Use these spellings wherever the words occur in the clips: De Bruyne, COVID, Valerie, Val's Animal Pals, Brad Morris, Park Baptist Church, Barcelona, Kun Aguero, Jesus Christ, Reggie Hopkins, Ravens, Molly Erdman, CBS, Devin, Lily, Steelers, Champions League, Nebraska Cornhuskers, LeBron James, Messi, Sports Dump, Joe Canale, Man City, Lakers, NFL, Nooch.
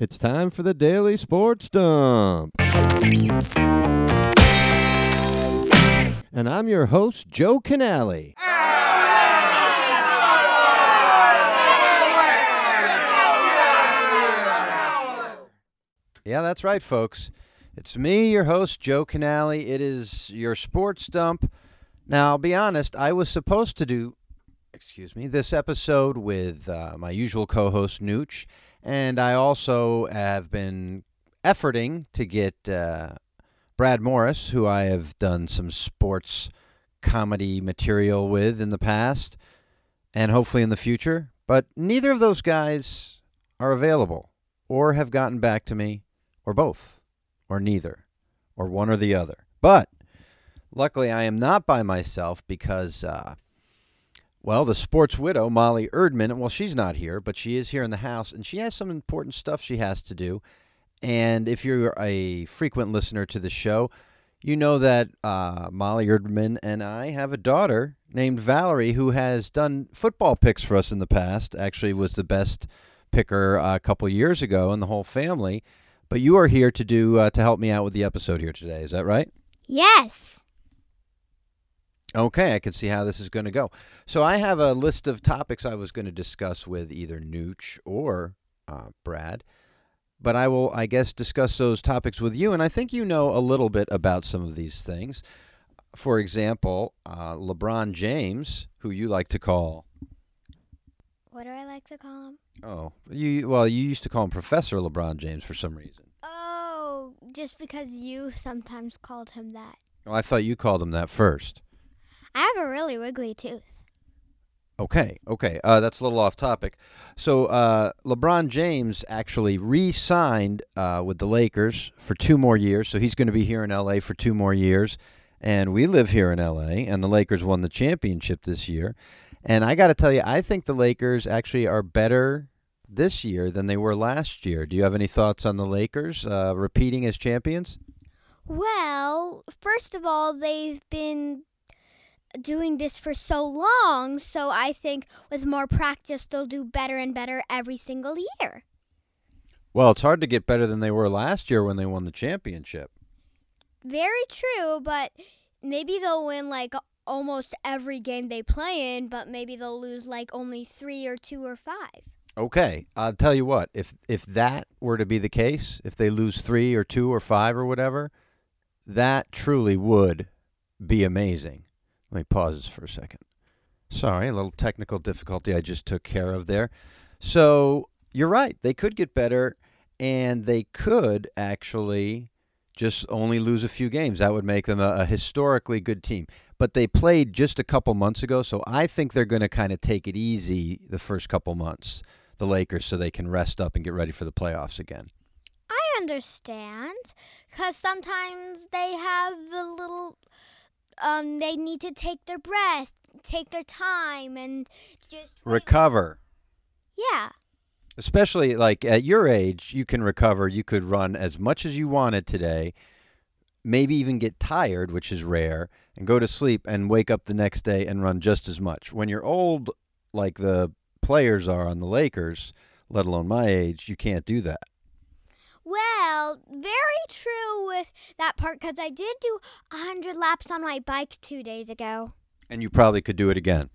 It's time for the Daily Sports Dump. And I'm your host, Joe Canale. Yeah, that's right, folks. It's me, your host, Joe Canale. It is your Sports Dump. Now, I'll be honest, I was supposed to do, this episode with my usual co-host, Nooch. And I also have been efforting to get Brad Morris, who I have done some sports comedy material with in the past, and hopefully in the future. But neither of those guys are available, or have gotten back to me, or both, or neither, or one or the other. But luckily I am not by myself because... Well, the sports widow, Molly Erdman, well, she's not here, but she is here in the house, and she has some important stuff she has to do. And if you're a frequent listener to the show, you know that Molly Erdman and I have a daughter named Valerie who has done football picks for us in the past, actually was the best picker a couple years ago in the whole family. But you are here to do to help me out with the episode here today. Is that right? Yes. Okay, I can see how this is going to go. So I have a list of topics I was going to discuss with either Nooch or Brad, but I will, I guess, discuss those topics with you, and I think you know a little bit about some of these things. For example, LeBron James, who you like to call... What do I like to call him? Oh, you used to call him Professor LeBron James for some reason. Oh, just because you sometimes called him that. Oh, I thought you called him that first. I have a really wiggly tooth. Okay. That's a little off topic. So LeBron James actually re-signed with the Lakers for 2 more years. So he's going to be here in L.A. for 2 more years. And we live here in L.A. And the Lakers won the championship this year. And I got to tell you, I think the Lakers actually are better this year than they were last year. Do you have any thoughts on the Lakers repeating as champions? Well, first of all, they've been... doing this for so long, so I think with more practice they'll do better and better every single year. Well, it's hard to get better than they were last year when they won the championship. Very true, but maybe they'll win like almost every game they play in, but maybe they'll lose like only 3 or 2 or 5. Okay, I'll tell you what, if that were to be the case, if they lose 3 or 2 or 5 or whatever, that truly would be amazing. Let me pause this for a second. Sorry, a little technical difficulty I just took care of there. So you're right. They could get better, and they could actually just only lose a few games. That would make them a historically good team. But they played just a couple months ago, so I think they're going to kind of take it easy the first couple months, the Lakers, so they can rest up and get ready for the playoffs again. I understand, because sometimes they have a little... they need to take their breath, take their time, and just... recover. Yeah. Especially, like, at your age, you can recover. You could run as much as you wanted today, maybe even get tired, which is rare, and go to sleep and wake up the next day and run just as much. When you're old, like the players are on the Lakers, let alone my age, you can't do that. Well, very true with that part, because I did do 100 laps on my bike 2 days ago. And you probably could do it again.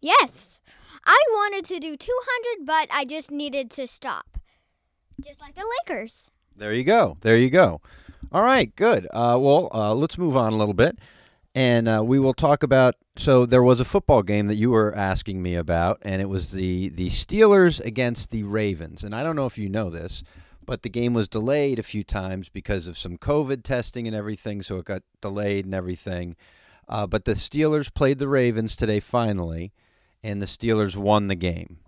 Yes. I wanted to do 200, but I just needed to stop. Just like the Lakers. There you go. All right, good. Well, let's move on a little bit. And we will talk about, so there was a football game that you were asking me about, and it was the Steelers against the Ravens. And I don't know if you know this, but the game was delayed a few times because of some COVID testing and everything, so it got delayed and everything. But the Steelers played the Ravens today finally, and the Steelers won the game.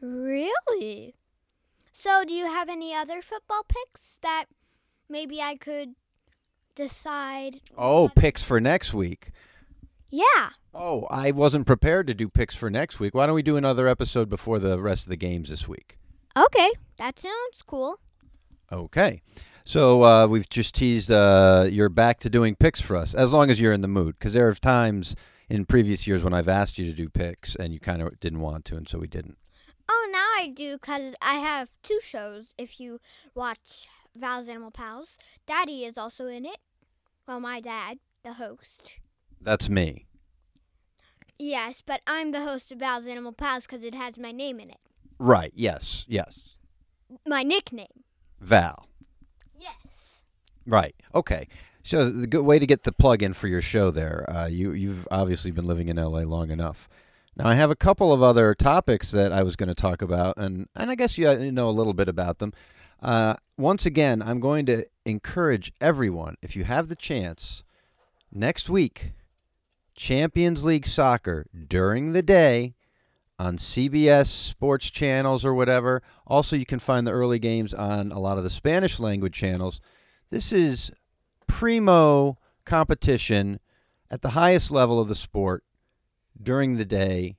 Really? So do you have any other football picks that maybe I could decide? Oh, picks for next week. Yeah. Oh, I wasn't prepared to do picks for next week. Why don't we do another episode before the rest of the games this week? Okay, that sounds cool. Okay, so we've just teased you're back to doing picks for us, as long as you're in the mood, because there are times in previous years when I've asked you to do picks, and you kind of didn't want to, and so we didn't. Oh, now I I do, because I have two shows. If you watch Val's Animal Pals, Daddy is also in it. Well, my dad, the host. That's me. Yes, but I'm the host of Val's Animal Pals because it has my name in it. Right, yes, yes. My nickname. Val. Yes. Right, okay. So the good way to get the plug in for your show there, you've obviously been living in L.A. long enough. Now, I have a couple of other topics that I was going to talk about, and I guess you know a little bit about them. Once again, I'm going to encourage everyone, if you have the chance, next week, Champions League soccer during the day on CBS sports channels or whatever. Also, you can find the early games on a lot of the Spanish language channels. This is primo competition at the highest level of the sport. During the day,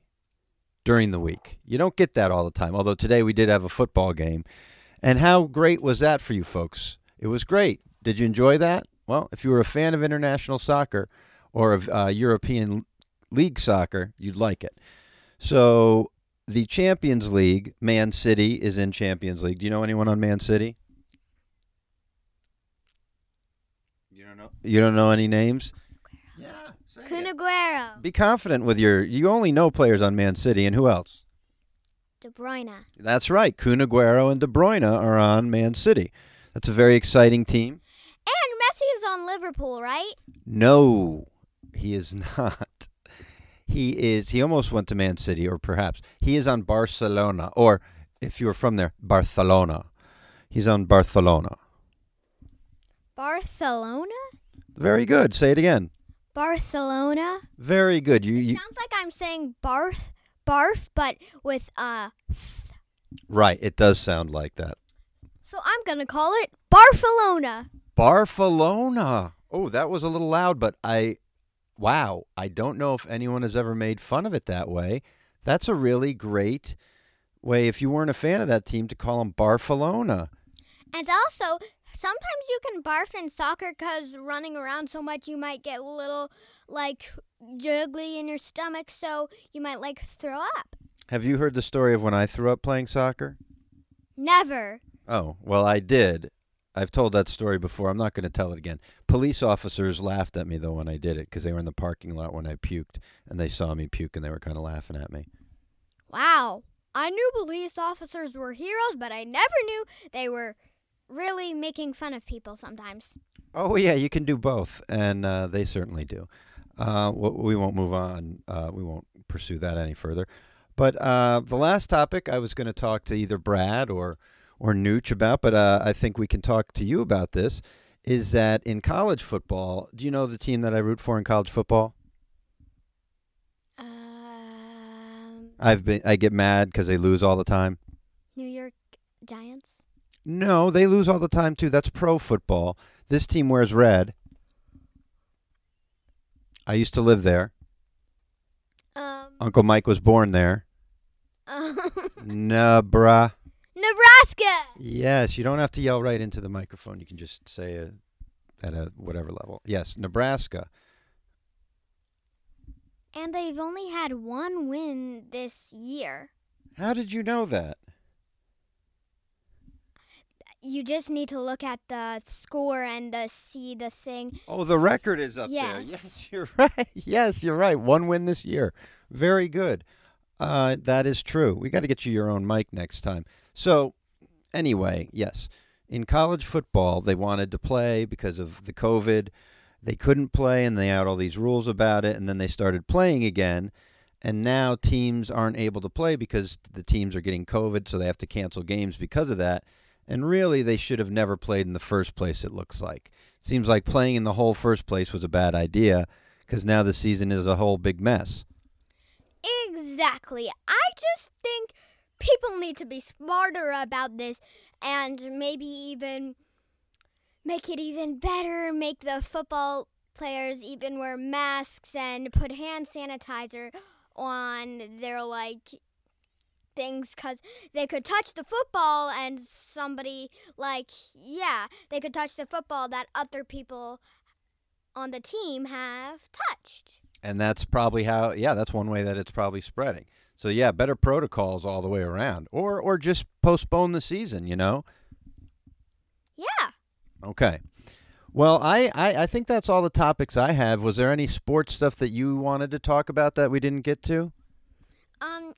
during the week. You don't get that all the time, although today we did have a football game. And how great was that for you folks? It was great. Did you enjoy that? Well, if you were a fan of international soccer or of European League soccer, you'd like it. So the Champions League, Man City is in Champions League. Do you know anyone on Man City? You don't know? You don't know any names? Yeah. Kun Aguero. Be confident with you only know players on Man City, and who else? De Bruyne. That's right. Kun Aguero and De Bruyne are on Man City. That's a very exciting team. And Messi is on Liverpool, right? No, he is not. He almost went to Man City, or perhaps. He is on Barcelona, or if you were from there, Barcelona. He's on Barcelona. Barcelona? Very good. Say it again. Barcelona. Very good. It sounds like I'm saying barf, but with th. Right, it does sound like that. So I'm going to call it Barcelona. Barcelona. Oh, that was a little loud, but I don't know if anyone has ever made fun of it that way. That's a really great way, if you weren't a fan of that team, to call them Barcelona. And also, sometimes you can barf in soccer because running around so much you might get a little, jiggly in your stomach, so you might, throw up. Have you heard the story of when I threw up playing soccer? Never. Oh, well, I did. I've told that story before. I'm not going to tell it again. Police officers laughed at me, though, when I did it because they were in the parking lot when I puked, and they saw me puke, and they were kind of laughing at me. Wow. I knew police officers were heroes, but I never knew they were really making fun of people sometimes. Oh, yeah, you can do both, and they certainly do. We won't move on. We won't pursue that any further. But the last topic I was going to talk to either Brad or Nooch about, but I think we can talk to you about this, is that in college football, do you know the team that I root for in college football? I get mad because they lose all the time. New York Giants? No, they lose all the time, too. That's pro football. This team wears red. I used to live there. Uncle Mike was born there. Nebraska! Yes, you don't have to yell right into the microphone. You can just say it at a whatever level. Yes, Nebraska. And they've only had one win this year. How did you know that? You just need to look at the score and see the thing. Oh, the record is up there. Yes, you're right. Yes, you're right. One win this year. Very good. That is true. We got to get you your own mic next time. So, anyway, yes. In college football, they wanted to play because of the COVID. They couldn't play, and they had all these rules about it, and then they started playing again. And now teams aren't able to play because the teams are getting COVID, so they have to cancel games because of that. And really, they should have never played in the first place, it looks like. Seems like playing in the whole first place was a bad idea because now the season is a whole big mess. Exactly. I just think people need to be smarter about this and maybe even make it even better, make the football players even wear masks and put hand sanitizer on their, things because they could touch the football and somebody they could touch the football that other people on the team have touched. And that's probably how, that's one way that it's probably spreading. So, yeah, better protocols all the way around. Or just postpone the season, you know? Yeah. Okay. Well, I think that's all the topics I have. Was there any sports stuff that you wanted to talk about that we didn't get to?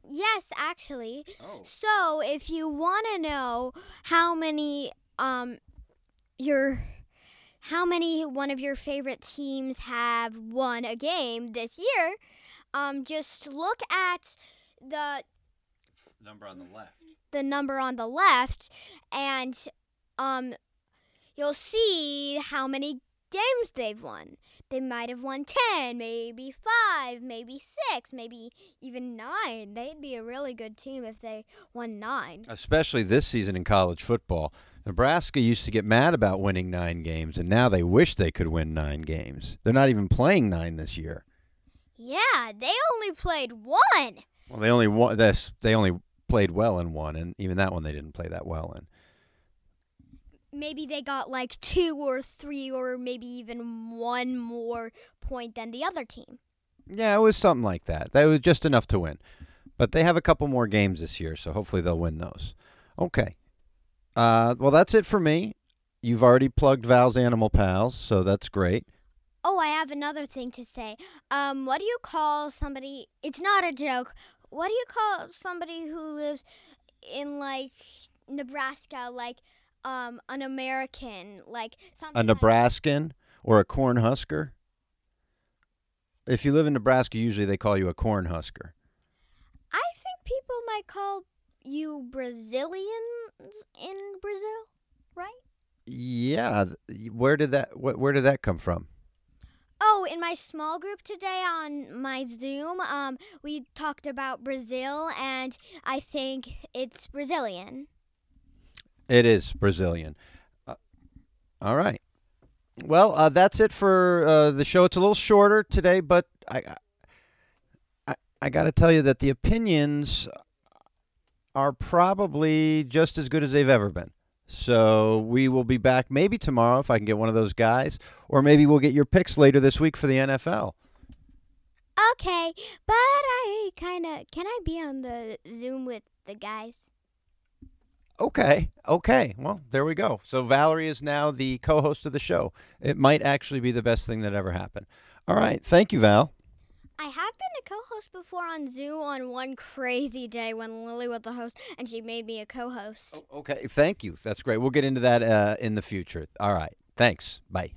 Yes, actually. Oh. So, if you want to know how many one of your favorite teams have won a game this year, just look at the number on the left. The number on the left, and you'll see how many games they've won. They might have won 10, maybe 5, maybe 6, maybe even 9. They'd be a really good team if they won 9. Especially this season in college football. Nebraska used to get mad about winning 9 games, and now they wish they could win 9 games. They're not even playing 9 this year. Yeah, they only played 1. Well, they only played well in 1, and even that one they didn't play that well in. Maybe they got like 2 or 3 or maybe even 1 more point than the other team. Yeah, it was something like that. That was just enough to win. But they have a couple more games this year, so hopefully they'll win those. Okay. Well, that's it for me. You've already plugged Val's Animal Pals, so that's great. Oh, I have another thing to say. What do you call somebody... It's not a joke. What do you call somebody who lives in, like, Nebraska, like... an American, like something. A Nebraskan or a Cornhusker? If you live in Nebraska, usually they call you a Cornhusker. I think people might call you Brazilians in Brazil, right? Yeah. Where did that come from? Oh, in my small group today on my Zoom, we talked about Brazil, and I think it's Brazilian. It is Brazilian. All right. Well, that's it for the show. It's a little shorter today, but I got to tell you that the opinions are probably just as good as they've ever been. So we will be back maybe tomorrow if I can get one of those guys, or maybe we'll get your picks later this week for the NFL. Okay, but can I be on the Zoom with the guys? Okay. Well, there we go. So Valerie is now the co-host of the show. It might actually be the best thing that ever happened. All right. Thank you, Val. I have been a co-host before on Zoom on one crazy day when Lily was the host, and she made me a co-host. Oh, okay. Thank you. That's great. We'll get into that in the future. All right. Thanks. Bye.